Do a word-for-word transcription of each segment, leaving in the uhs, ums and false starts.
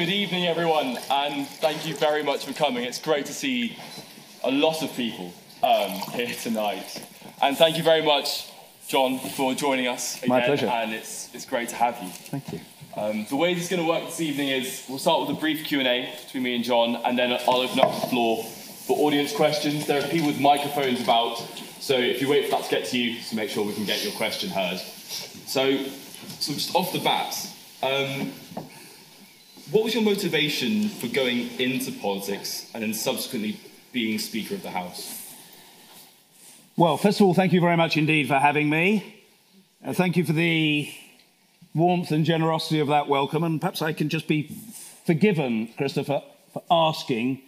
Good evening, everyone, and thank you very much for coming. It's great to see a lot of people um, here tonight. And thank you very much, John, for joining us again. My pleasure. And it's, it's great to have you. Thank you. Um, the way this is going to work this evening is we'll start with a brief Q and A between me and John, and then I'll open up the floor for audience questions. There are people with microphones about, so if you wait for that to get to you, to make sure we can get your question heard. So, so just off the bat, um, what was your motivation for going into politics and then subsequently being Speaker of the House? Well, first of all, thank you very much indeed for having me. Uh, thank you for the warmth and generosity of that welcome. And perhaps I can just be forgiven, Christopher, for asking,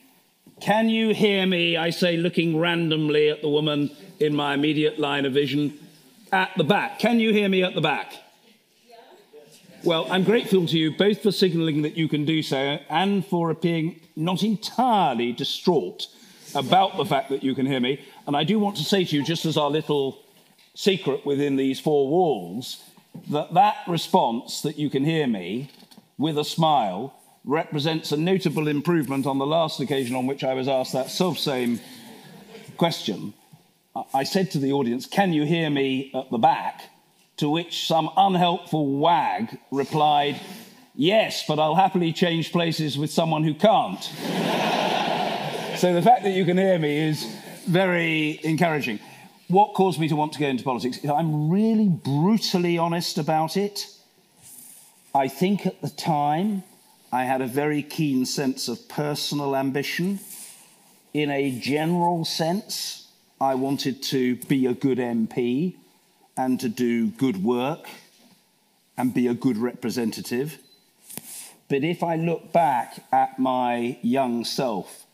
can you hear me, I say, looking randomly at the woman in my immediate line of vision at the back? Can you hear me at the back? Well, I'm grateful to you both for signalling that you can do so and for appearing not entirely distraught about the fact that you can hear me. And I do want to say to you, just as our little secret within these four walls, that that response that you can hear me with a smile represents a notable improvement on the last occasion on which I was asked that selfsame question. I said to the audience, can you hear me at the back? To which some unhelpful wag replied, yes, but I'll happily change places with someone who can't. So the fact that you can hear me is very encouraging. What caused me to want to go into politics? If I'm really brutally honest about it, I think at the time I had a very keen sense of personal ambition. In a general sense, I wanted to be a good M P. And to do good work and be a good representative. But if I look back at my young self,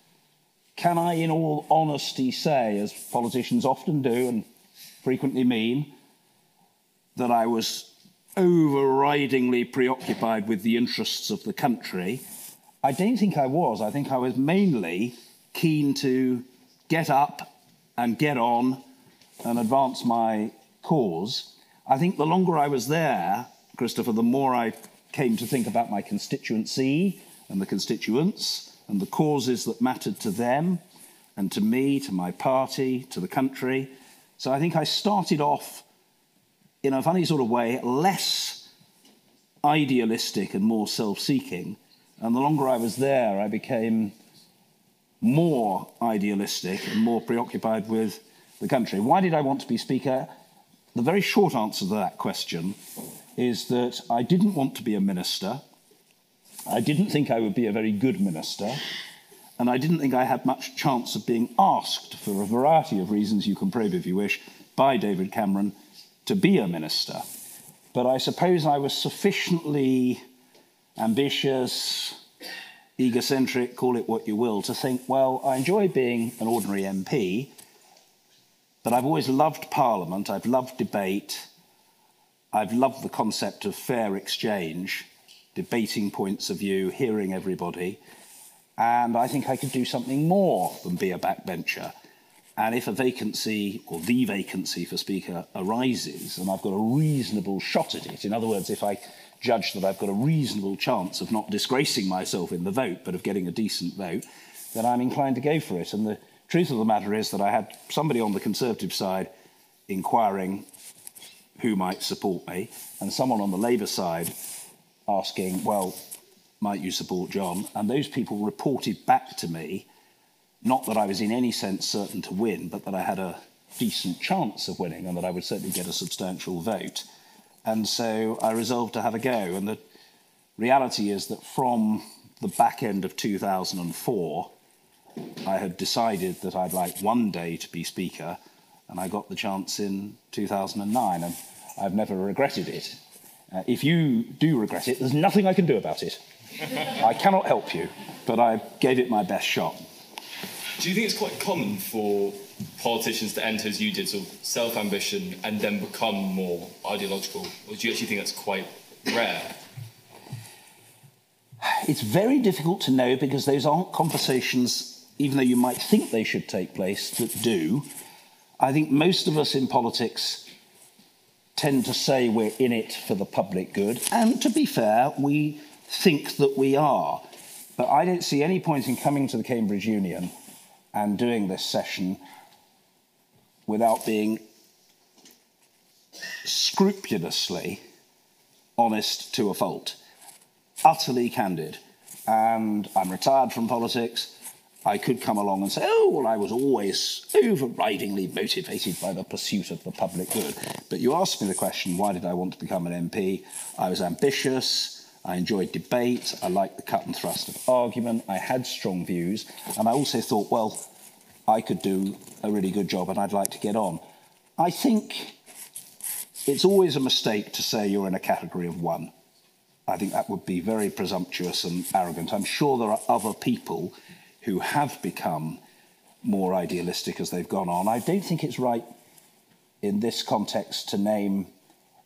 can I in all honesty say, as politicians often do and frequently mean, that I was overridingly preoccupied with the interests of the country? I don't think I was. I think I was mainly keen to get up and get on and advance my cause. I think the longer I was there, Christopher, the more I came to think about my constituency and the constituents and the causes that mattered to them and to me, to my party, to the country. So I think I started off in a funny sort of way, less idealistic and more self-seeking. And the longer I was there, I became more idealistic and more preoccupied with the country. Why did I want to be Speaker? The very short answer to that question is that I didn't want to be a minister. I didn't think I would be a very good minister. And I didn't think I had much chance of being asked, for a variety of reasons you can probe if you wish, by David Cameron to be a minister. But I suppose I was sufficiently ambitious, egocentric, call it what you will, to think, well, I enjoy being an ordinary M P, but I've always loved Parliament, I've loved debate, I've loved the concept of fair exchange, debating points of view, hearing everybody, and I think I could do something more than be a backbencher. And if a vacancy, or the vacancy for Speaker, arises, and I've got a reasonable shot at it, in other words, if I judge that I've got a reasonable chance of not disgracing myself in the vote, but of getting a decent vote, then I'm inclined to go for it. And the truth of the matter is that I had somebody on the Conservative side inquiring who might support me, and someone on the Labour side asking, well, might you support John? And those people reported back to me, not that I was in any sense certain to win, but that I had a decent chance of winning and that I would certainly get a substantial vote. And so I resolved to have a go. And the reality is that from the back end of two thousand four, I had decided that I'd like one day to be Speaker, and I got the chance in two thousand nine, and I've never regretted it. Uh, if you do regret it, there's nothing I can do about it. I cannot help you, but I gave it my best shot. Do you think it's quite common for politicians to enter, as you did, sort of self-ambition and then become more ideological, or do you actually think that's quite rare? It's very difficult to know because those aren't conversations, even though you might think they should take place, that do. I think most of us in politics tend to say we're in it for the public good. And to be fair, we think that we are. But I don't see any point in coming to the Cambridge Union and doing this session without being scrupulously honest to a fault, utterly candid. And I'm retired from politics. I could come along and say, oh, well, I was always overridingly motivated by the pursuit of the public good. But you asked me the question, why did I want to become an M P? I was ambitious, I enjoyed debate, I liked the cut and thrust of argument, I had strong views, and I also thought, well, I could do a really good job and I'd like to get on. I think it's always a mistake to say you're in a category of one. I think that would be very presumptuous and arrogant. I'm sure there are other people who have become more idealistic as they've gone on. I don't think it's right in this context to name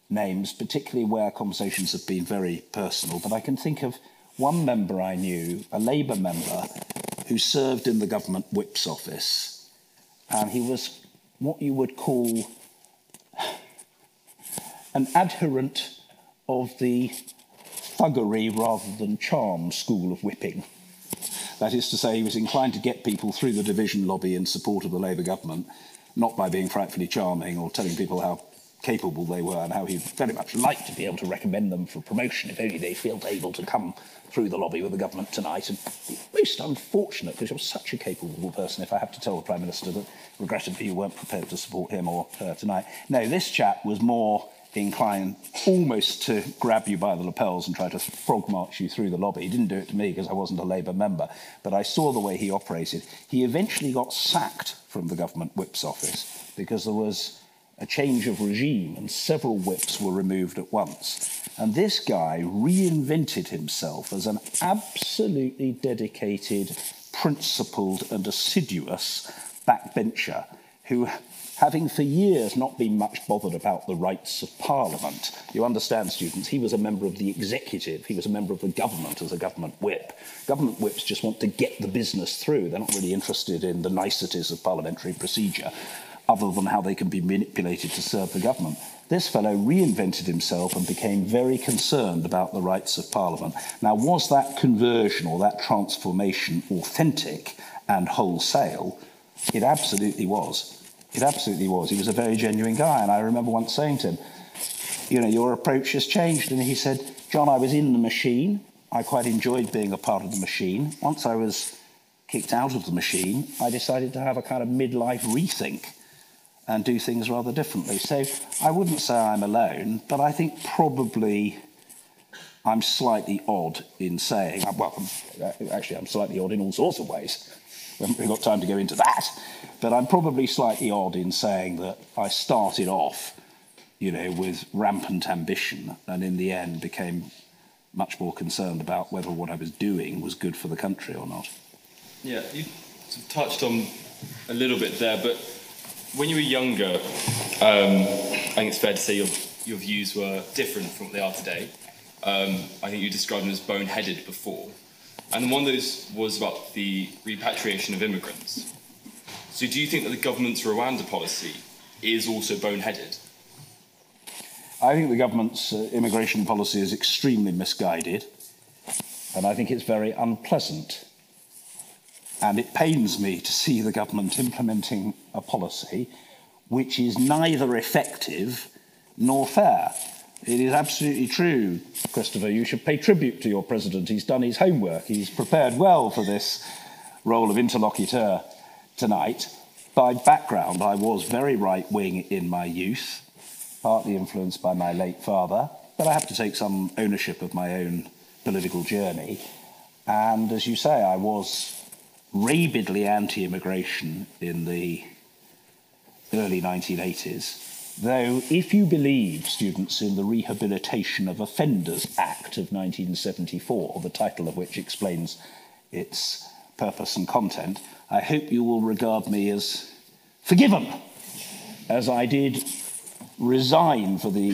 names, particularly where conversations have been very personal. But I can think of one member I knew, a Labour member, who served in the government whip's office. And he was what you would call an adherent of the thuggery rather than charm school of whipping. That is to say, he was inclined to get people through the division lobby in support of the Labour government, not by being frightfully charming or telling people how capable they were and how he very much liked to be able to recommend them for promotion if only they felt able to come through the lobby with the government tonight. And most unfortunate, because you're such a capable person, if I have to tell the Prime Minister that, regrettably, you weren't prepared to support him or her tonight. No, this chap was more inclined almost to grab you by the lapels and try to frog march you through the lobby. He didn't do it to me because I wasn't a Labour member, but I saw the way he operated. He eventually got sacked from the government whip's office because there was a change of regime and several whips were removed at once. And this guy reinvented himself as an absolutely dedicated, principled and assiduous backbencher who, having for years not been much bothered about the rights of Parliament. You understand, students, he was a member of the executive, he was a member of the government as a government whip. Government whips just want to get the business through. They're not really interested in the niceties of parliamentary procedure, other than how they can be manipulated to serve the government. This fellow reinvented himself and became very concerned about the rights of Parliament. Now, was that conversion or that transformation authentic and wholesale? It absolutely was. It absolutely was. He was a very genuine guy. And I remember once saying to him, you know, your approach has changed. And he said, John, I was in the machine. I quite enjoyed being a part of the machine. Once I was kicked out of the machine, I decided to have a kind of midlife rethink and do things rather differently. So I wouldn't say I'm alone, but I think probably I'm slightly odd in saying, well, actually, I'm slightly odd in all sorts of ways. We haven't got time to go into that. But I'm probably slightly odd in saying that I started off, you know, with rampant ambition and in the end became much more concerned about whether what I was doing was good for the country or not. Yeah, you sort of touched on a little bit there, but when you were younger, um, I think it's fair to say your, your views were different from what they are today. Um, I think you described them as boneheaded before. And one of those was about the repatriation of immigrants. So do you think that the government's Rwanda policy is also boneheaded? I think the government's uh, immigration policy is extremely misguided, and I think it's very unpleasant. And it pains me to see the government implementing a policy which is neither effective nor fair. It is absolutely true, Christopher, you should pay tribute to your president. He's done his homework. He's prepared well for this role of interlocutor tonight. By background, I was very right-wing in my youth, partly influenced by my late father, but I have to take some ownership of my own political journey. And as you say, I was rabidly anti-immigration in the early nineteen eighties. Though, if you believe, students, in the Rehabilitation of Offenders Act of nineteen seventy-four, the title of which explains its purpose and content, I hope you will regard me as forgiven, as I did resign for the,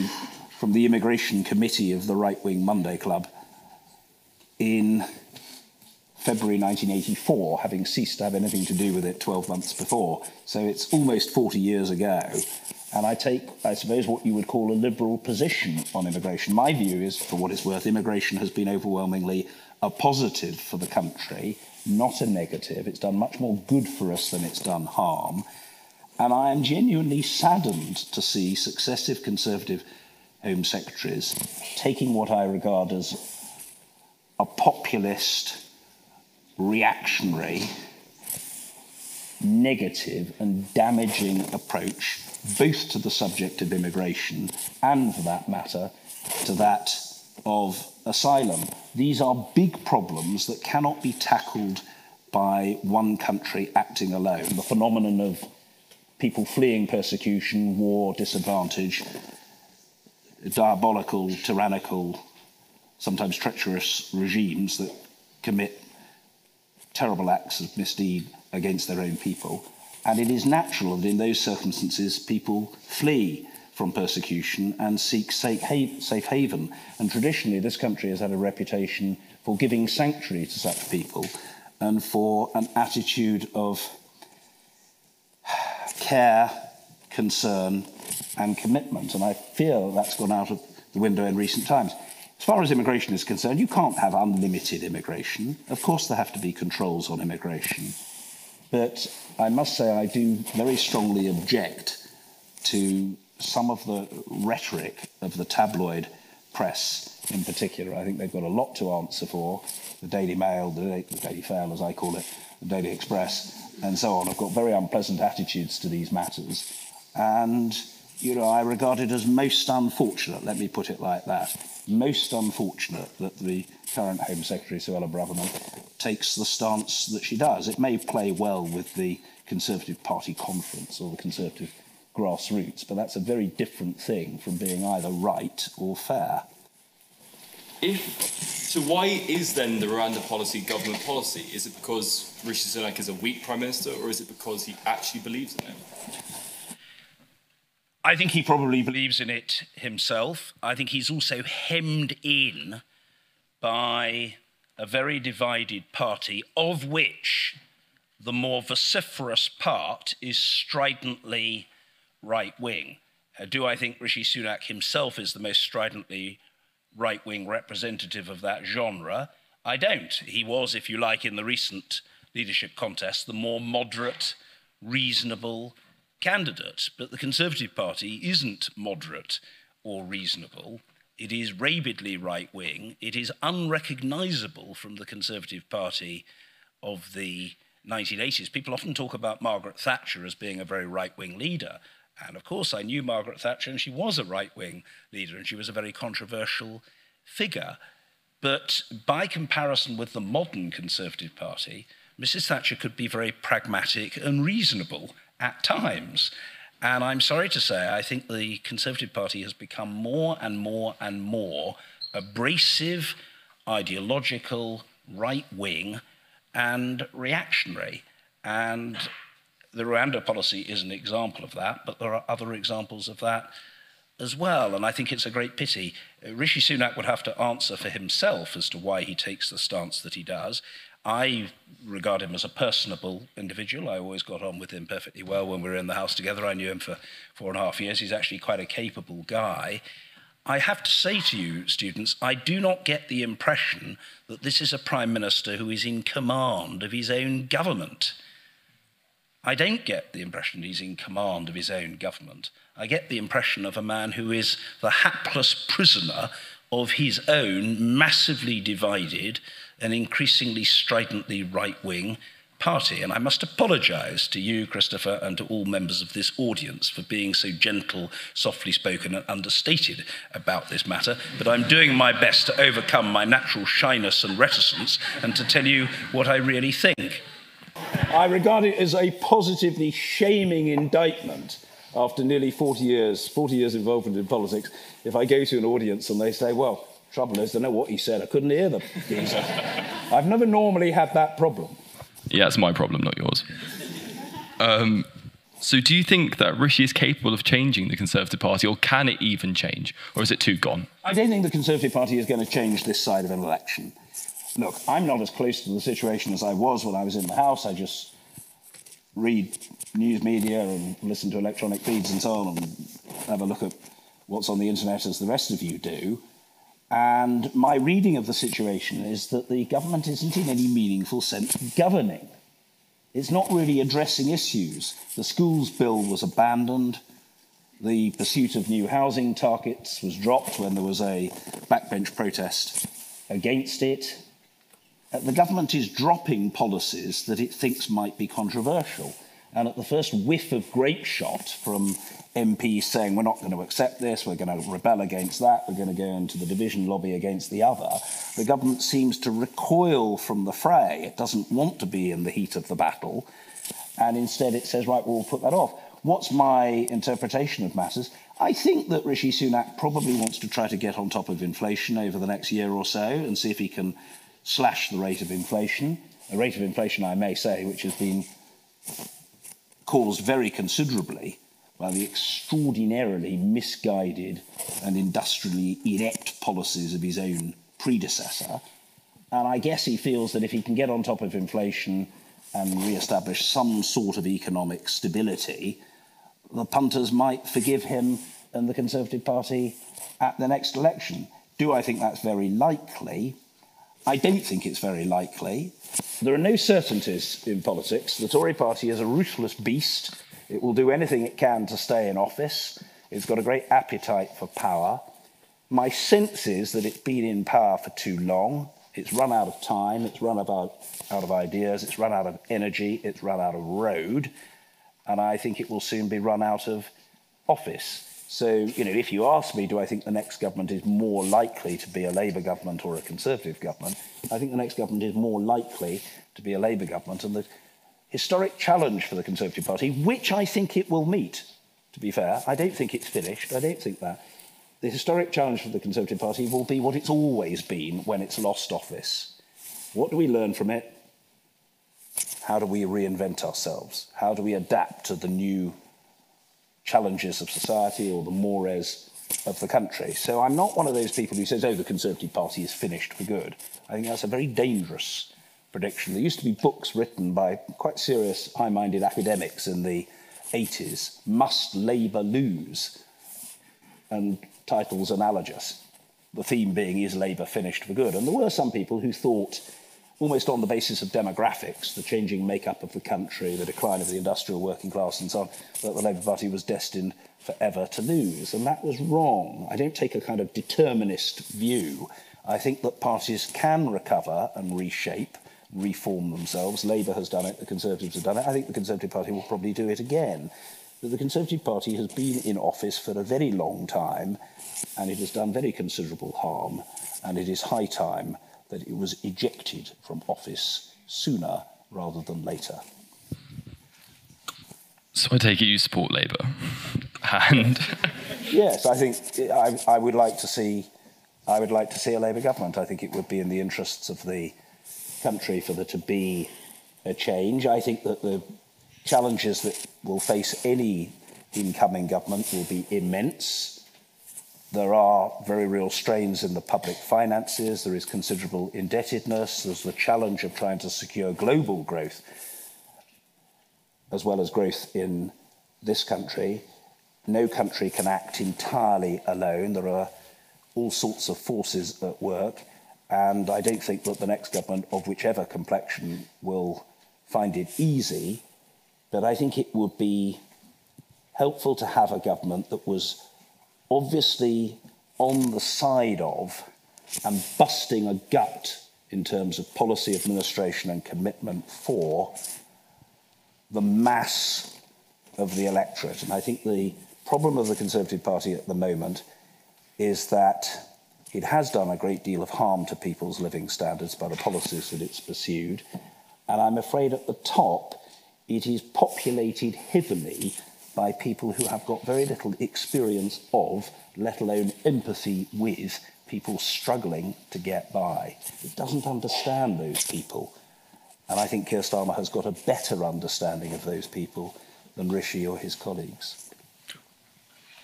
from the Immigration Committee of the Right Wing Monday Club in February nineteen eighty-four, having ceased to have anything to do with it twelve months before. So it's almost forty years ago. And I take, I suppose, what you would call a liberal position on immigration. My view is, for what it's worth, immigration has been overwhelmingly a positive for the country, not a negative. It's done much more good for us than it's done harm. And I am genuinely saddened to see successive Conservative Home Secretaries taking what I regard as a populist, reactionary, negative and damaging approach, both to the subject of immigration and, for that matter, to that of asylum. These are big problems that cannot be tackled by one country acting alone. The phenomenon of people fleeing persecution, war, disadvantage, diabolical, tyrannical, sometimes treacherous regimes that commit terrible acts of misdeed against their own people. And it is natural that in those circumstances people flee from persecution and seek safe haven. And traditionally this country has had a reputation for giving sanctuary to such people and for an attitude of care, concern and commitment. And I fear that's gone out of the window in recent times. As far as immigration is concerned, you can't have unlimited immigration. Of course there have to be controls on immigration. But I must say I do very strongly object to some of the rhetoric of the tabloid press in particular. I think they've got a lot to answer for. The Daily Mail, the Daily, the Daily Fail, as I call it, the Daily Express, and so on, have got very unpleasant attitudes to these matters. And, you know, I regard it as most unfortunate, let me put it like that, most unfortunate that the current Home Secretary, Suella Braverman, takes the stance that she does. It may play well with the Conservative Party conference or the Conservative grassroots, but that's a very different thing from being either right or fair. If, so why is then the Rwanda policy government policy? Is it because Rishi Sunak is a weak Prime Minister, or is it because he actually believes in it? I think he probably believes in it himself. I think he's also hemmed in by a very divided party, of which the more vociferous part is stridently right-wing. Uh, do I think Rishi Sunak himself is the most stridently right-wing representative of that genre? I don't. He was, if you like, in the recent leadership contest, the more moderate, reasonable candidate. But the Conservative Party isn't moderate or reasonable. It is rabidly right-wing. It is unrecognisable from the Conservative Party of the nineteen eighties. People often talk about Margaret Thatcher as being a very right-wing leader. And of course, I knew Margaret Thatcher, and she was a right-wing leader, and she was a very controversial figure. But by comparison with the modern Conservative Party, Missus Thatcher could be very pragmatic and reasonable at times. And I'm sorry to say, I think the Conservative Party has become more and more and more abrasive, ideological, right-wing, and reactionary. And the Rwanda policy is an example of that, but there are other examples of that as well. And I think it's a great pity. Rishi Sunak would have to answer for himself as to why he takes the stance that he does. I regard him as a personable individual. I always got on with him perfectly well when we were in the House together. I knew him for four and a half years. He's actually quite a capable guy. I have to say to you, students, I do not get the impression that this is a Prime Minister who is in command of his own government. I don't get the impression he's in command of his own government. I get the impression of a man who is the hapless prisoner of his own massively divided and increasingly stridently right-wing party. And I must apologise to you, Christopher, and to all members of this audience for being so gentle, softly spoken and understated about this matter. But I'm doing my best to overcome my natural shyness and reticence and to tell you what I really think. I regard it as a positively shaming indictment after nearly forty years, forty years involvement in politics, if I go to an audience and they say, well, trouble is, I don't know what he said, I couldn't hear them. I've never normally had that problem. Yeah, it's my problem, not yours. Um, so do you think that Rishi is capable of changing the Conservative Party, or can it even change, or is it too gone? I don't think the Conservative Party is going to change this side of an election. Look, I'm not as close to the situation as I was when I was in the House. I just read news media and listen to electronic feeds and so on, and have a look at what's on the internet as the rest of you do. And my reading of the situation is that the government isn't in any meaningful sense governing. It's not really addressing issues. The schools bill was abandoned. The pursuit of new housing targets was dropped when there was a backbench protest against it. The government is dropping policies that it thinks might be controversial. And at the first whiff of grape shot from M Ps saying, we're not going to accept this, we're going to rebel against that, we're going to go into the division lobby against the other, the government seems to recoil from the fray. It doesn't want to be in the heat of the battle. And instead it says, right, well, we'll put that off. What's my interpretation of matters? I think that Rishi Sunak probably wants to try to get on top of inflation over the next year or so and see if he can slash the rate of inflation, a rate of inflation, I may say, which has been caused very considerably by the extraordinarily misguided and industrially inept policies of his own predecessor. And I guess he feels that if he can get on top of inflation and re-establish some sort of economic stability, the punters might forgive him and the Conservative Party at the next election. Do I think that's very likely? I don't think it's very likely. There are no certainties in politics. The Tory party is a ruthless beast. It will do anything it can to stay in office. It's got a great appetite for power. My sense is that it's been in power for too long. It's run out of time, it's run out of ideas, it's run out of energy, it's run out of road, and I think it will soon be run out of office. So, you know, if you ask me, do I think the next government is more likely to be a Labour government or a Conservative government, I think the next government is more likely to be a Labour government. And the historic challenge for the Conservative Party, which I think it will meet, to be fair, I don't think it's finished, I don't think that, the historic challenge for the Conservative Party will be what it's always been when it's lost office. What do we learn from it? How do we reinvent ourselves? How do we adapt to the new challenges of society or the mores of the country? So I'm not one of those people who says, oh, the Conservative Party is finished for good. I think that's a very dangerous prediction. There used to be books written by quite serious, high-minded academics in the eighties, Must Labour Lose? And titles analogous, the theme being, is Labour finished for good? And there were some people who thought, almost on the basis of demographics, the changing makeup of the country, the decline of the industrial working class and so on, that the Labour Party was destined forever to lose. And that was wrong. I don't take a kind of determinist view. I think that parties can recover and reshape, reform themselves. Labour has done it, the Conservatives have done it. I think the Conservative Party will probably do it again. But the Conservative Party has been in office for a very long time, and it has done very considerable harm, and it is high time that it was ejected from office sooner rather than later. So I take it you support Labour? And yes, I think I, I would like to see, I would like to see a Labour government. I think it would be in the interests of the country for there to be a change. I think that the challenges that will face any incoming government will be immense. There are very real strains in the public finances, there is considerable indebtedness, there's the challenge of trying to secure global growth as well as growth in this country. No country can act entirely alone, there are all sorts of forces at work, and I don't think that the next government of whichever complexion will find it easy. But I think it would be helpful to have a government that was obviously on the side of and busting a gut in terms of policy, administration and commitment for the mass of the electorate. And I think the problem of the Conservative Party at the moment is that it has done a great deal of harm to people's living standards by the policies that it's pursued. And I'm afraid at the top, it is populated heavily by people who have got very little experience of, let alone empathy with, people struggling to get by. It doesn't understand those people. And I think Keir Starmer has got a better understanding of those people than Rishi or his colleagues.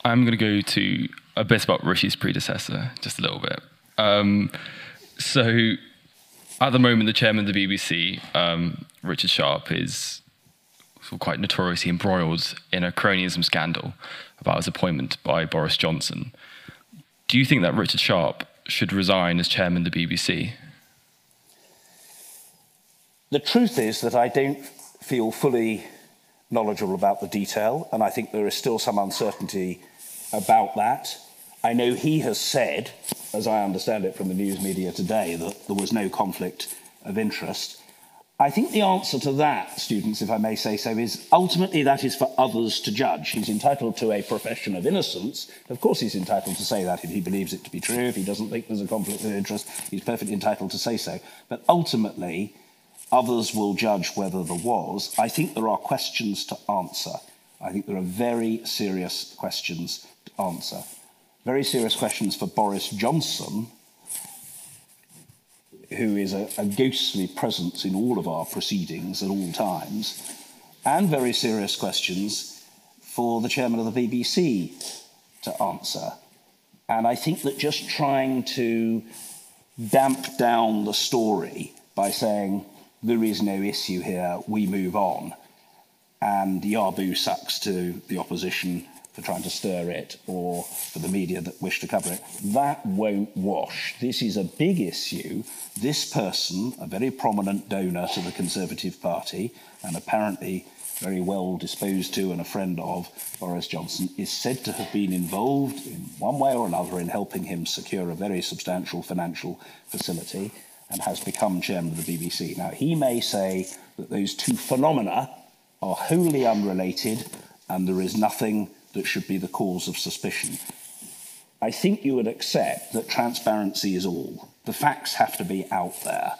I'm going to go to a bit about Rishi's predecessor, just a little bit. Um, so at the moment, the chairman of the B B C, um, Richard Sharp, is quite notoriously embroiled in a cronyism scandal about his appointment by Boris Johnson. Do you think that Richard Sharp should resign as chairman of the B B C? The truth is that I don't feel fully knowledgeable about the detail, and I think there is still some uncertainty about that. I know he has said, as I understand it from the news media today, that there was no conflict of interest. I think the answer to that, students, if I may say so, is ultimately that is for others to judge. He's entitled to a profession of innocence. Of course he's entitled to say that if he believes it to be true. If he doesn't think there's a conflict of interest, he's perfectly entitled to say so. But ultimately, others will judge whether there was. I think there are questions to answer. I think there are very serious questions to answer. Very serious questions for Boris Johnson, who is a, a ghostly presence in all of our proceedings at all times, and very serious questions for the chairman of the B B C to answer. And I think that just trying to damp down the story by saying, there is no issue here, we move on, and Yabu sucks to the opposition for trying to stir it, or for the media that wish to cover it, that won't wash. This is a big issue. This person, a very prominent donor to the Conservative Party, and apparently very well disposed to and a friend of Boris Johnson, is said to have been involved in one way or another in helping him secure a very substantial financial facility and has become chairman of the B B C. Now, he may say that those two phenomena are wholly unrelated and there is nothing that should be the cause of suspicion. I think you would accept that transparency is all. The facts have to be out there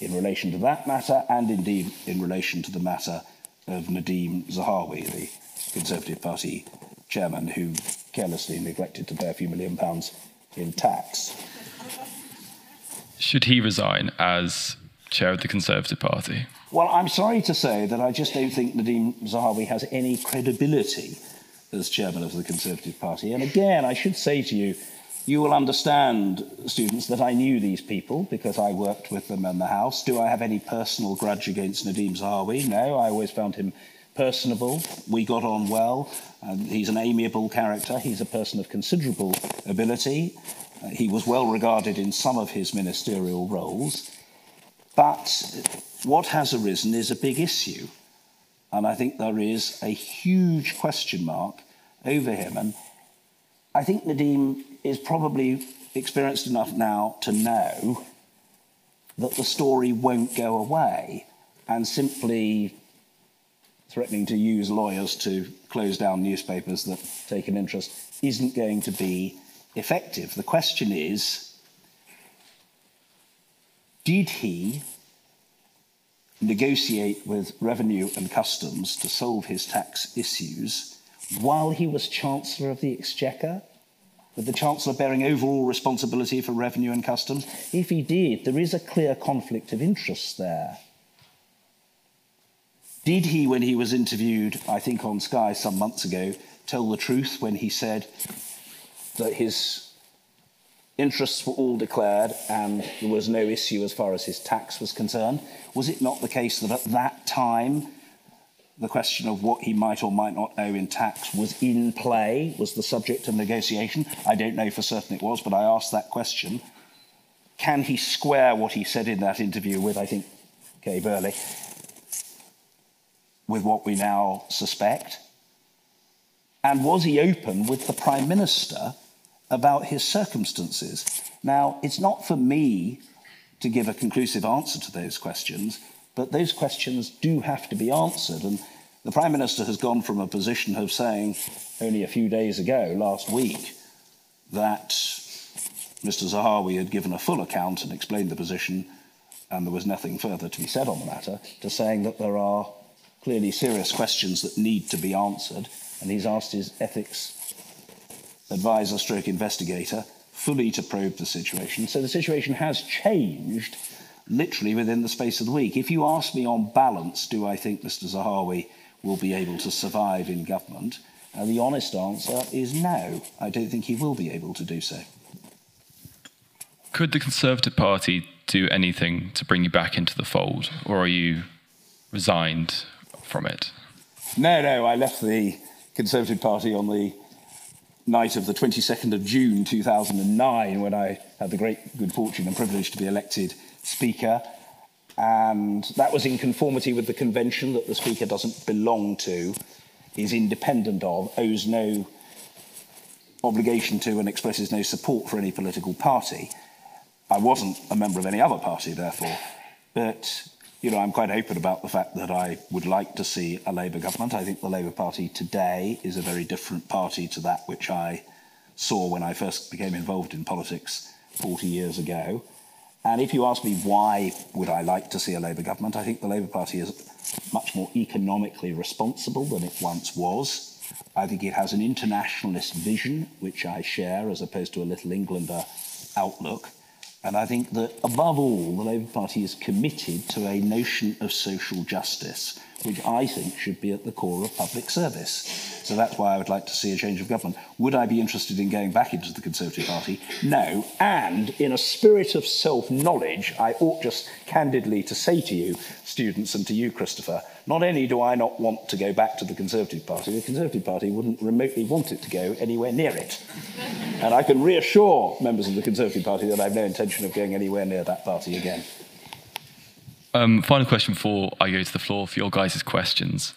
in relation to that matter and indeed in relation to the matter of Nadhim Zahawi, the Conservative Party chairman who carelessly neglected to pay a few million pounds in tax. Should he resign as chair of the Conservative Party? Well, I'm sorry to say that I just don't think Nadhim Zahawi has any credibility as chairman of the Conservative Party. And again, I should say to you, you will understand, students, that I knew these people because I worked with them in the House. Do I have any personal grudge against Nadhim Zahawi? No, I always found him personable. We got on well. Um, he's an amiable character. He's a person of considerable ability. Uh, he was well regarded in some of his ministerial roles. But what has arisen is a big issue. And I think there is a huge question mark over him. And I think Nadhim is probably experienced enough now to know that the story won't go away. And simply threatening to use lawyers to close down newspapers that take an interest isn't going to be effective. The question is, did he negotiate with Revenue and Customs to solve his tax issues while he was Chancellor of the Exchequer, with the Chancellor bearing overall responsibility for Revenue and Customs? If he did, there is a clear conflict of interest there. Did he, when he was interviewed, I think on Sky some months ago, tell the truth when he said that his interests were all declared and there was no issue as far as his tax was concerned? Was it not the case that at that time the question of what he might or might not owe in tax was in play, was the subject of negotiation? I don't know for certain it was, but I asked that question. Can he square what he said in that interview with, I think, Gabe Burley, with what we now suspect? And was he open with the Prime Minister about his circumstances? Now, it's not for me to give a conclusive answer to those questions, but those questions do have to be answered. And the Prime Minister has gone from a position of saying only a few days ago, last week, that Mr Zahawi had given a full account and explained the position and there was nothing further to be said on the matter, to saying that there are clearly serious questions that need to be answered, and he's asked his ethics advisor stroke investigator fully to probe the situation. So the situation has changed literally within the space of the week. If you ask me on balance, do I think Mr Zahawi will be able to survive in government? Uh, the honest answer is no. I don't think he will be able to do so. Could the Conservative Party do anything to bring you back into the fold, or are you resigned from it? No, no, I left the Conservative Party on the night of the twenty-second of June two thousand nine when I had the great good fortune and privilege to be elected Speaker. And that was in conformity with the convention that the Speaker doesn't belong to, is independent of, owes no obligation to and expresses no support for any political party. I wasn't a member of any other party, therefore. But, you know, I'm quite open about the fact that I would like to see a Labour government. I think the Labour Party today is a very different party to that which I saw when I first became involved in politics forty years ago. And if you ask me why would I like to see a Labour government, I think the Labour Party is much more economically responsible than it once was. I think it has an internationalist vision, which I share, as opposed to a Little Englander outlook. And I think that, above all, the Labour Party is committed to a notion of social justice, which I think should be at the core of public service. So that's why I would like to see a change of government. Would I be interested in going back into the Conservative Party? No. And in a spirit of self-knowledge, I ought just candidly to say to you, students, and to you, Christopher, not only do I not want to go back to the Conservative Party, the Conservative Party wouldn't remotely want it to go anywhere near it. And I can reassure members of the Conservative Party that I have no intention of going anywhere near that party again. Um, final question before I go to the floor for your guys' questions.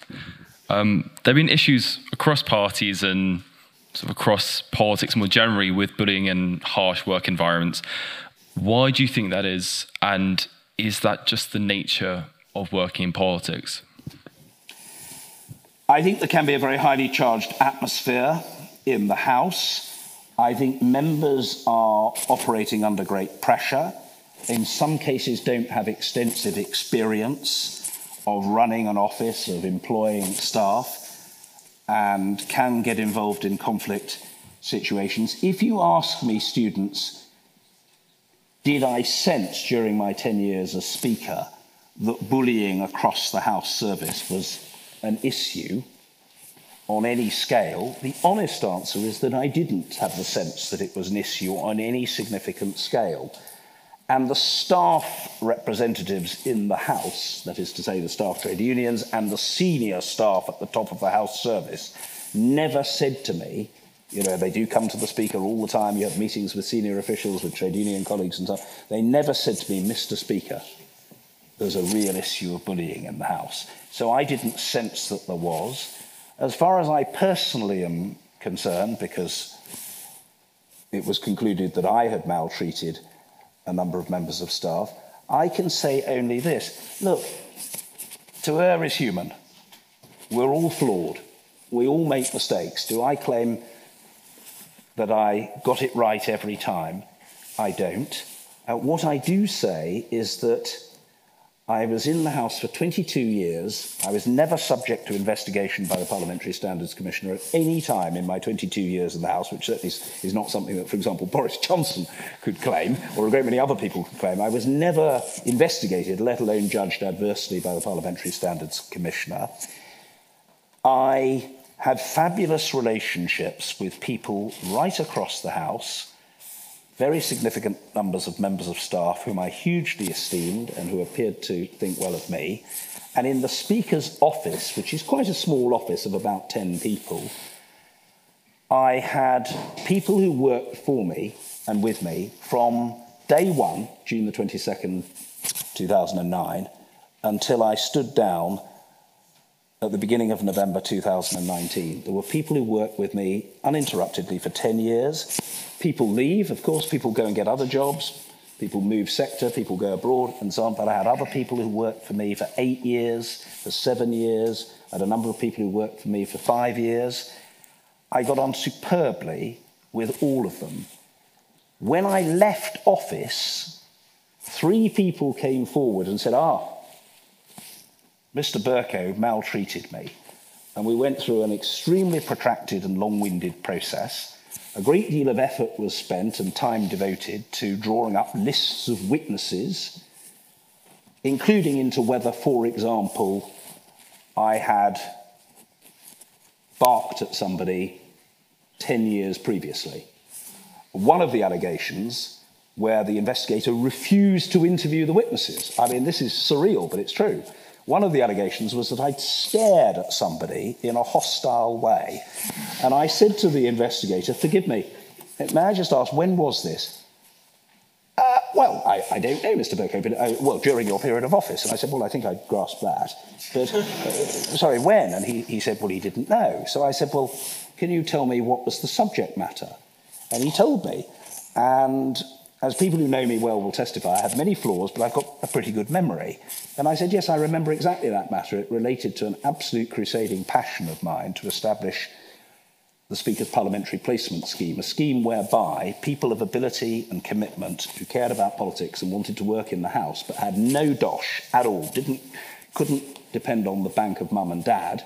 Um, there have been issues across parties and sort of across politics more generally with bullying and harsh work environments. Why do you think that is? And is that just the nature of working in politics? I think there can be a very highly charged atmosphere in the House. I think members are operating under great pressure. In some cases, don't have extensive experience of running an office, of employing staff, and can get involved in conflict situations. If you ask me, students, did I sense during my ten years as Speaker that bullying across the House service was an issue on any scale? The honest answer is that I didn't have the sense that it was an issue on any significant scale. And the staff representatives in the House, that is to say the staff trade unions and the senior staff at the top of the House service, never said to me, you know, they do come to the Speaker all the time, you have meetings with senior officials, with trade union colleagues and so on, they never said to me, Mister Speaker, there's a real issue of bullying in the House. So I didn't sense that there was. As far as I personally am concerned, because it was concluded that I had maltreated a number of members of staff, I can say only this. Look, to err is human. We're all flawed. We all make mistakes. Do I claim that I got it right every time? I don't. Uh, what I do say is that I was in the House for twenty-two years. I was never subject to investigation by the Parliamentary Standards Commissioner at any time in my twenty-two years in the House, which certainly is, is not something that, for example, Boris Johnson could claim, or a great many other people could claim. I was never investigated, let alone judged adversely by the Parliamentary Standards Commissioner. I had fabulous relationships with people right across the House, very significant numbers of members of staff whom I hugely esteemed and who appeared to think well of me. And in the Speaker's office, which is quite a small office of about ten people, I had people who worked for me and with me from day one, June the twenty-second, two thousand nine, until I stood down at the beginning of November two thousand nineteen. There were people who worked with me uninterruptedly for ten years. People leave, of course, people go and get other jobs, people move sector, people go abroad and so on, but I had other people who worked for me for eight years, for seven years, I had a number of people who worked for me for five years. I got on superbly with all of them. When I left office, three people came forward and said, ah, Mister Bercow maltreated me. And we went through an extremely protracted and long-winded process. A great deal of effort was spent and time devoted to drawing up lists of witnesses, including into whether, for example, I had barked at somebody ten years previously. One of the allegations where the investigator refused to interview the witnesses. I mean, this is surreal, but it's true. One of the allegations was that I'd stared at somebody in a hostile way. And I said to the investigator, forgive me, may I just ask, when was this? Uh, well, I, I don't know, Mister Bercow, but, uh, well, during your period of office. And I said, well, I think I grasped that. But, uh, sorry, when? And he, he said, well, he didn't know. So I said, well, can you tell me what was the subject matter? And he told me. And as people who know me well will testify, I have many flaws, but I've got a pretty good memory. And I said, yes, I remember exactly that matter. It related to an absolute crusading passion of mine to establish the Speaker's Parliamentary Placement Scheme, a scheme whereby people of ability and commitment who cared about politics and wanted to work in the House but had no dosh at all, didn't, couldn't depend on the bank of mum and dad,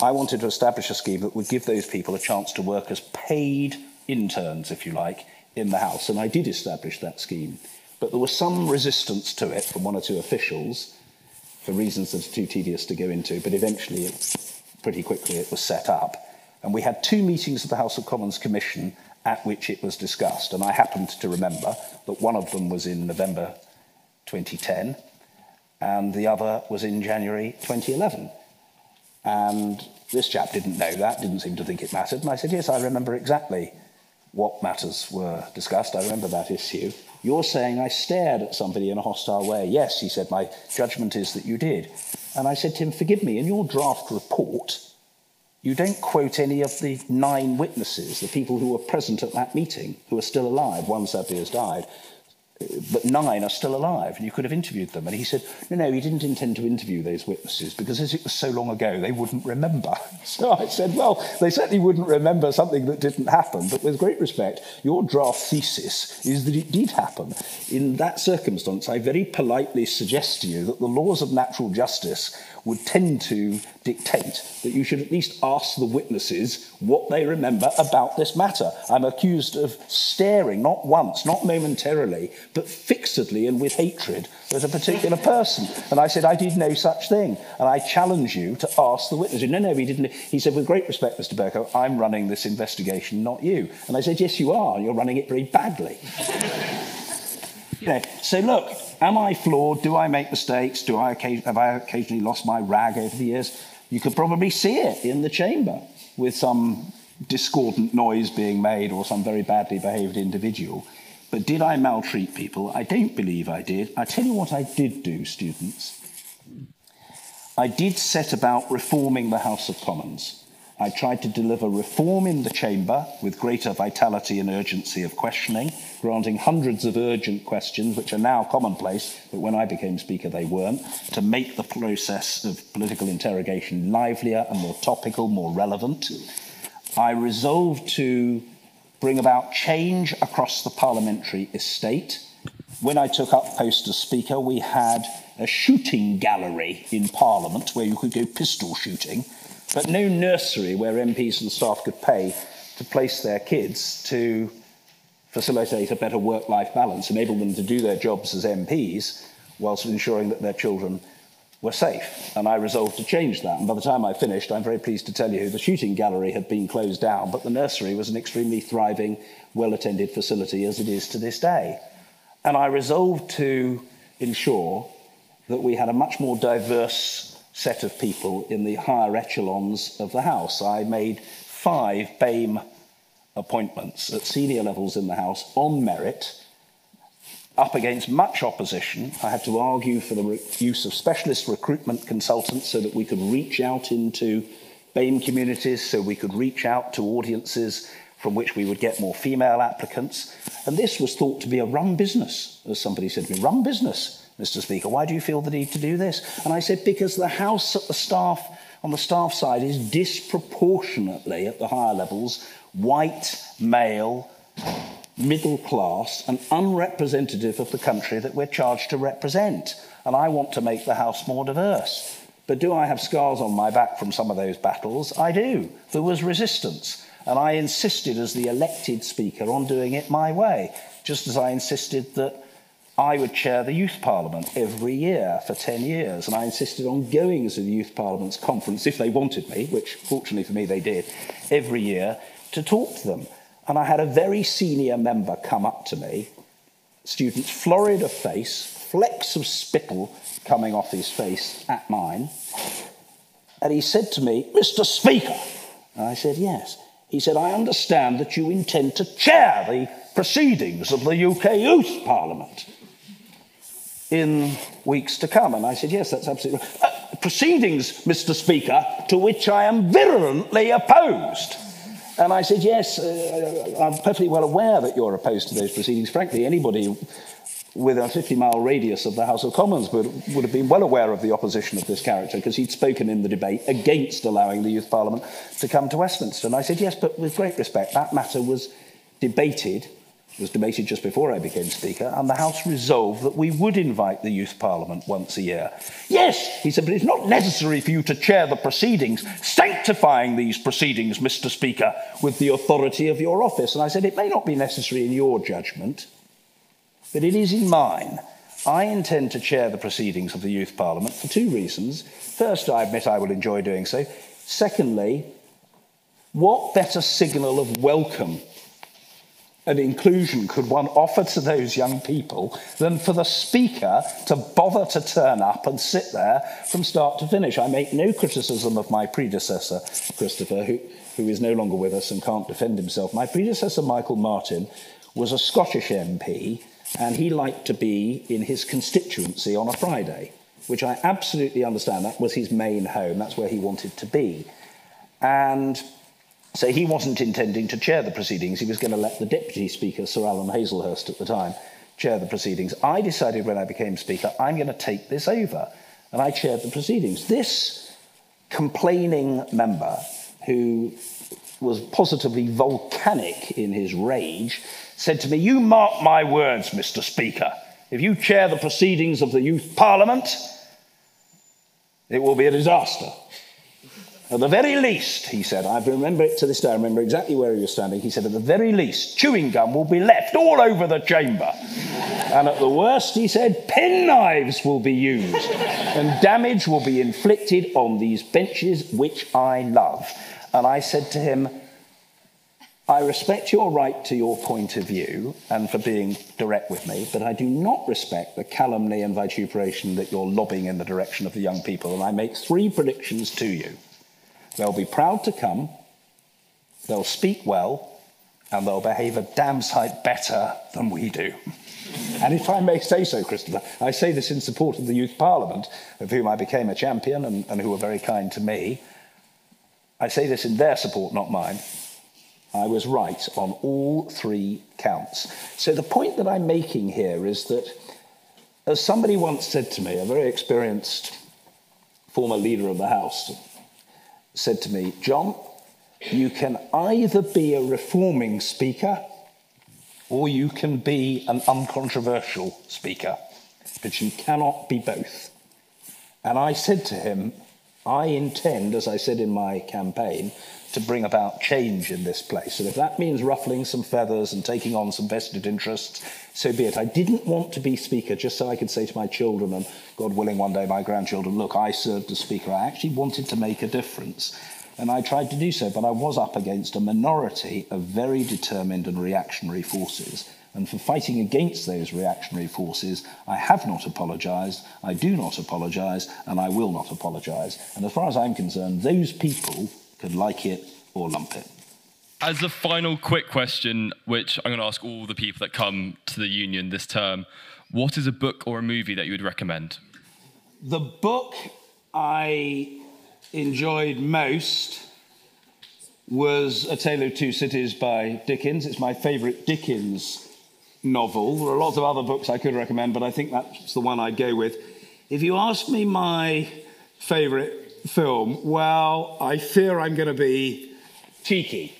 I wanted to establish a scheme that would give those people a chance to work as paid interns, if you like, in the House. And I did establish that scheme. But there was some resistance to it from one or two officials for reasons that are too tedious to go into, but eventually, it, pretty quickly, it was set up. And we had two meetings of the House of Commons Commission at which it was discussed. And I happened to remember that one of them was in November twenty ten and the other was in January twenty eleven. And this chap didn't know that, didn't seem to think it mattered. And I said, yes, I remember exactly what matters were discussed. I remember that issue. You're saying I stared at somebody in a hostile way. Yes, he said, my judgment is that you did. And I said to him, forgive me, in your draft report, you don't quote any of the nine witnesses, the people who were present at that meeting, who are still alive. One sadly has died, but nine are still alive, and you could have interviewed them. And he said, no, no, he didn't intend to interview those witnesses, because as it was so long ago, they wouldn't remember. So I said, well, they certainly wouldn't remember something that didn't happen, but with great respect, your draft thesis is that it did happen. In that circumstance, I very politely suggest to you that the laws of natural justice would tend to dictate that you should at least ask the witnesses what they remember about this matter. I'm accused of staring, not once, not momentarily, but fixedly and with hatred at a particular person. And I said, I did no such thing. And I challenge you to ask the witness. No, no, he didn't. He said, with great respect, Mister Bercow, I'm running this investigation, not you. And I said, yes, you are. You're running it very badly. You know, so look, am I flawed? Do I make mistakes? Do I have I occasionally lost my rag over the years? You could probably see it in the chamber with some discordant noise being made or some very badly behaved individual. But did I maltreat people? I don't believe I did. I tell you what I did do, students. I did set about reforming the House of Commons. I tried to deliver reform in the chamber with greater vitality and urgency of questioning, granting hundreds of urgent questions, which are now commonplace, but when I became Speaker they weren't, to make the process of political interrogation livelier and more topical, more relevant. I resolved to bring about change across the parliamentary estate. When I took up post as Speaker, we had a shooting gallery in Parliament where you could go pistol shooting, but no nursery where M Ps and staff could pay to place their kids to facilitate a better work-life balance, enable them to do their jobs as M Ps whilst ensuring that their children were safe. And I resolved to change that. And by the time I finished, I'm very pleased to tell you the shooting gallery had been closed down, but the nursery was an extremely thriving, well-attended facility as it is to this day. And I resolved to ensure that we had a much more diverse set of people in the higher echelons of the House. I made five BAME appointments at senior levels in the House on merit, up against much opposition. I had to argue for the use of specialist recruitment consultants so that we could reach out into BAME communities, so we could reach out to audiences from which we would get more female applicants. And this was thought to be a rum business, as somebody said to me, rum business. Mister Speaker, why do you feel the need to do this? And I said, because the House at the staff, on the staff side is disproportionately, at the higher levels, white, male, middle class, and unrepresentative of the country that we're charged to represent. And I want to make the House more diverse. But do I have scars on my back from some of those battles? I do. There was resistance. And I insisted, as the elected Speaker, on doing it my way, just as I insisted that I would chair the Youth Parliament every year for ten years, and I insisted on going to the Youth Parliament's conference, if they wanted me, which fortunately for me they did, every year to talk to them. And I had a very senior member come up to me, students, florid of face, flecks of spittle coming off his face at mine. And he said to me, "Mister Speaker." And I said, "Yes." He said, "I understand that you intend to chair the proceedings of the U K Youth Parliament in weeks to come." And I said, "Yes, that's absolutely right." Uh, proceedings, Mister Speaker, to which I am virulently opposed. And I said, "Yes, uh, I'm perfectly well aware that you're opposed to those proceedings. Frankly, anybody within a fifty-mile radius of the House of Commons would, would have been well aware of the opposition of this character, because he'd spoken in the debate against allowing the Youth Parliament to come to Westminster." And I said, "Yes, but with great respect, that matter was debated, was debated just before I became Speaker, and the House resolved that we would invite the Youth Parliament once a year." "Yes," he said, "but it's not necessary for you to chair the proceedings, sanctifying these proceedings, Mister Speaker, with the authority of your office." And I said, "It may not be necessary in your judgment, but it is in mine. I intend to chair the proceedings of the Youth Parliament for two reasons. First, I admit I will enjoy doing so. Secondly, what better signal of welcome and inclusion could one offer to those young people than for the Speaker to bother to turn up and sit there from start to finish?" I make no criticism of my predecessor, Christopher, who, who is no longer with us and can't defend himself. My predecessor, Michael Martin, was a Scottish M P, and he liked to be in his constituency on a Friday, which I absolutely understand. That was his main home. That's where he wanted to be. And so he wasn't intending to chair the proceedings. He was going to let the Deputy Speaker, Sir Alan Hazlehurst at the time, chair the proceedings. I decided when I became Speaker, I'm going to take this over. And I chaired the proceedings. This complaining member, who was positively volcanic in his rage, said to me, "You mark my words, Mister Speaker. If you chair the proceedings of the Youth Parliament, it will be a disaster. At the very least," he said, I remember it to this day, I remember exactly where he was standing, he said, "at the very least, chewing gum will be left all over the chamber. And at the worst," he said, "pen knives will be used and damage will be inflicted on these benches, which I love." And I said to him, "I respect your right to your point of view and for being direct with me, but I do not respect the calumny and vituperation that you're lobbing in the direction of the young people. And I make three predictions to you. They'll be proud to come, they'll speak well, and they'll behave a damn sight better than we do." And if I may say so, Christopher, I say this in support of the Youth Parliament, of whom I became a champion and, and who were very kind to me. I say this in their support, not mine. I was right on all three counts. So the point that I'm making here is that, as somebody once said to me, a very experienced former leader of the House said to me, "John, you can either be a reforming Speaker or you can be an uncontroversial Speaker, but you cannot be both." And I said to him, "I intend, as I said in my campaign, to bring about change in this place. And if that means ruffling some feathers and taking on some vested interests, so be it. I didn't want to be Speaker just so I could say to my children, and God willing one day my grandchildren, look, I served as Speaker. I actually wanted to make a difference. And I tried to do so, but I was up against a minority of very determined and reactionary forces. And for fighting against those reactionary forces, I have not apologised, I do not apologise, and I will not apologise. And as far as I'm concerned, those people could like it or lump it." As a final quick question, which I'm going to ask all the people that come to the union this term, what is a book or a movie that you would recommend? The book I enjoyed most was A Tale of Two Cities by Dickens. It's my favourite Dickens novel. There are lots of other books I could recommend, but I think that's the one I'd go with. If you ask me my favourite film, well, I fear I'm going to be cheeky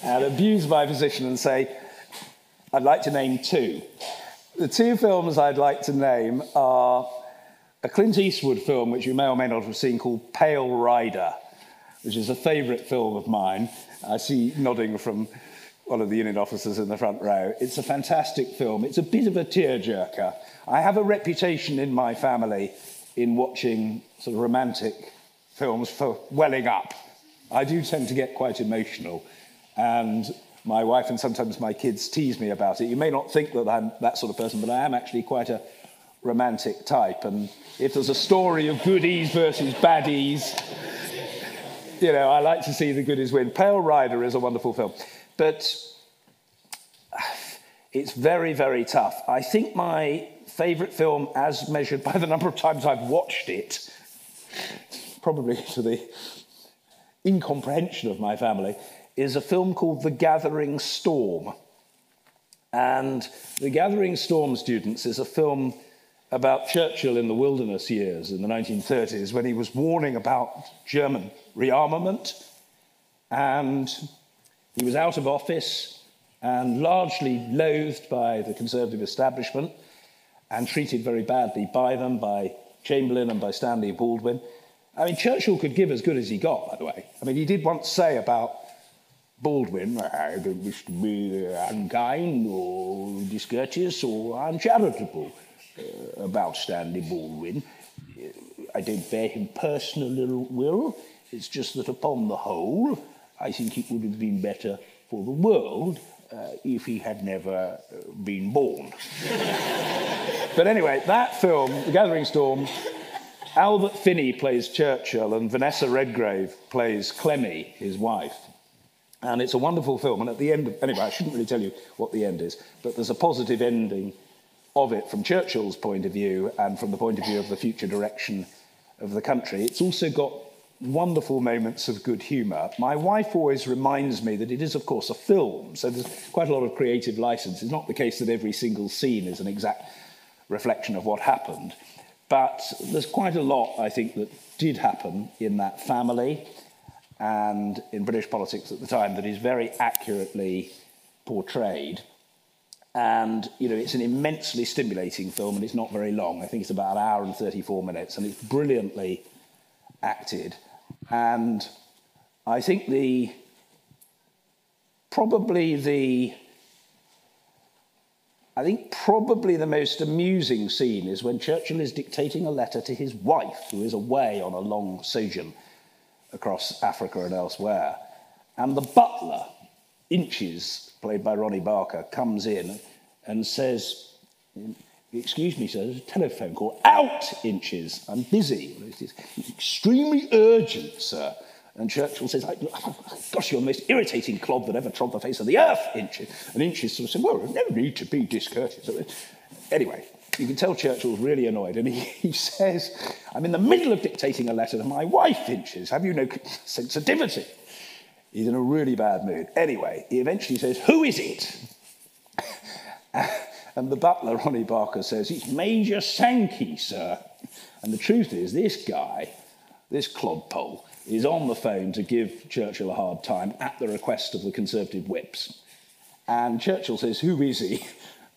and abuse my position and say I'd like to name two. The two films I'd like to name are a Clint Eastwood film, which you may or may not have seen, called Pale Rider, which is a favourite film of mine. I see nodding from one of the union officers in the front row. It's a fantastic film. It's a bit of a tearjerker. I have a reputation in my family in watching sort of romantic films for welling up. I do tend to get quite emotional, and my wife and sometimes my kids tease me about it. You may not think that I'm that sort of person, but I am actually quite a romantic type, and if there's a story of goodies versus baddies, you know, I like to see the goodies win. Pale Rider is a wonderful film, but it's very, very tough. I think my favourite film, as measured by the number of times I've watched it, probably to the incomprehension of my family, is a film called The Gathering Storm. And The Gathering Storm, students, is a film about Churchill in the wilderness years in the nineteen thirties, when he was warning about German rearmament, and he was out of office and largely loathed by the Conservative establishment and treated very badly by them, by Chamberlain and by Stanley Baldwin. I mean, Churchill could give as good as he got, by the way. I mean, he did once say about Baldwin, I don't wish to be unkind or discourteous or uncharitable uh, about Stanley Baldwin. I don't bear him personal ill will. It's just that upon the whole, I think it would have been better for the world uh, if he had never been born. But anyway, that film, The Gathering Storm, Albert Finney plays Churchill and Vanessa Redgrave plays Clemmy, his wife. And it's a wonderful film, and at the end of, anyway, I shouldn't really tell you what the end is, but there's a positive ending of it from Churchill's point of view and from the point of view of the future direction of the country. It's also got wonderful moments of good humour. My wife always reminds me that it is, of course, a film, so there's quite a lot of creative licence. It's not the case that every single scene is an exact reflection of what happened, but there's quite a lot, I think, that did happen in that family and in British politics at the time that is very accurately portrayed. And, you know, it's an immensely stimulating film, and it's not very long. I think it's about an hour and thirty-four minutes, and it's brilliantly acted. And I think the, probably the, I think probably the most amusing scene is when Churchill is dictating a letter to his wife, who is away on a long sojourn across Africa and elsewhere. And the butler, Inches, played by Ronnie Barker, comes in and says, "Excuse me, sir, there's a telephone call." "Out, Inches, I'm busy." "It's extremely urgent, sir." And Churchill says, "Gosh, you're the most irritating clod that ever trod the face of the earth, Inches." And Inches sort of said, "Well, there's no need to be discourteous." Anyway, you can tell Churchill's really annoyed, and he, he says, "I'm in the middle of dictating a letter to my wife, Inches. Have you no sensitivity?" He's in a really bad mood. Anyway, he eventually says, "Who is it?" And the butler, Ronnie Barker, says, "It's Major Sankey, sir." And the truth is, this guy, this clodpole, is on the phone to give Churchill a hard time at the request of the Conservative whips. And Churchill says, "Who is he?"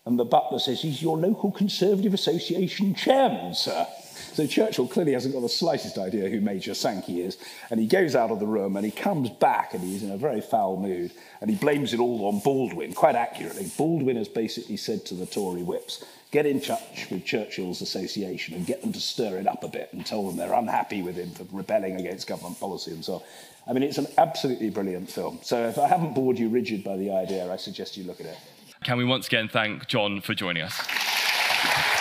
And the butler says, "He's your local Conservative Association chairman, sir." So Churchill clearly hasn't got the slightest idea who Major Sankey is. And he goes out of the room and he comes back and he's in a very foul mood. And he blames it all on Baldwin, quite accurately. Baldwin has basically said to the Tory whips, get in touch with Churchill's association and get them to stir it up a bit and tell them they're unhappy with him for rebelling against government policy and so on. I mean, it's an absolutely brilliant film. So if I haven't bored you rigid by the idea, I suggest you look at it. Can we once again thank John for joining us?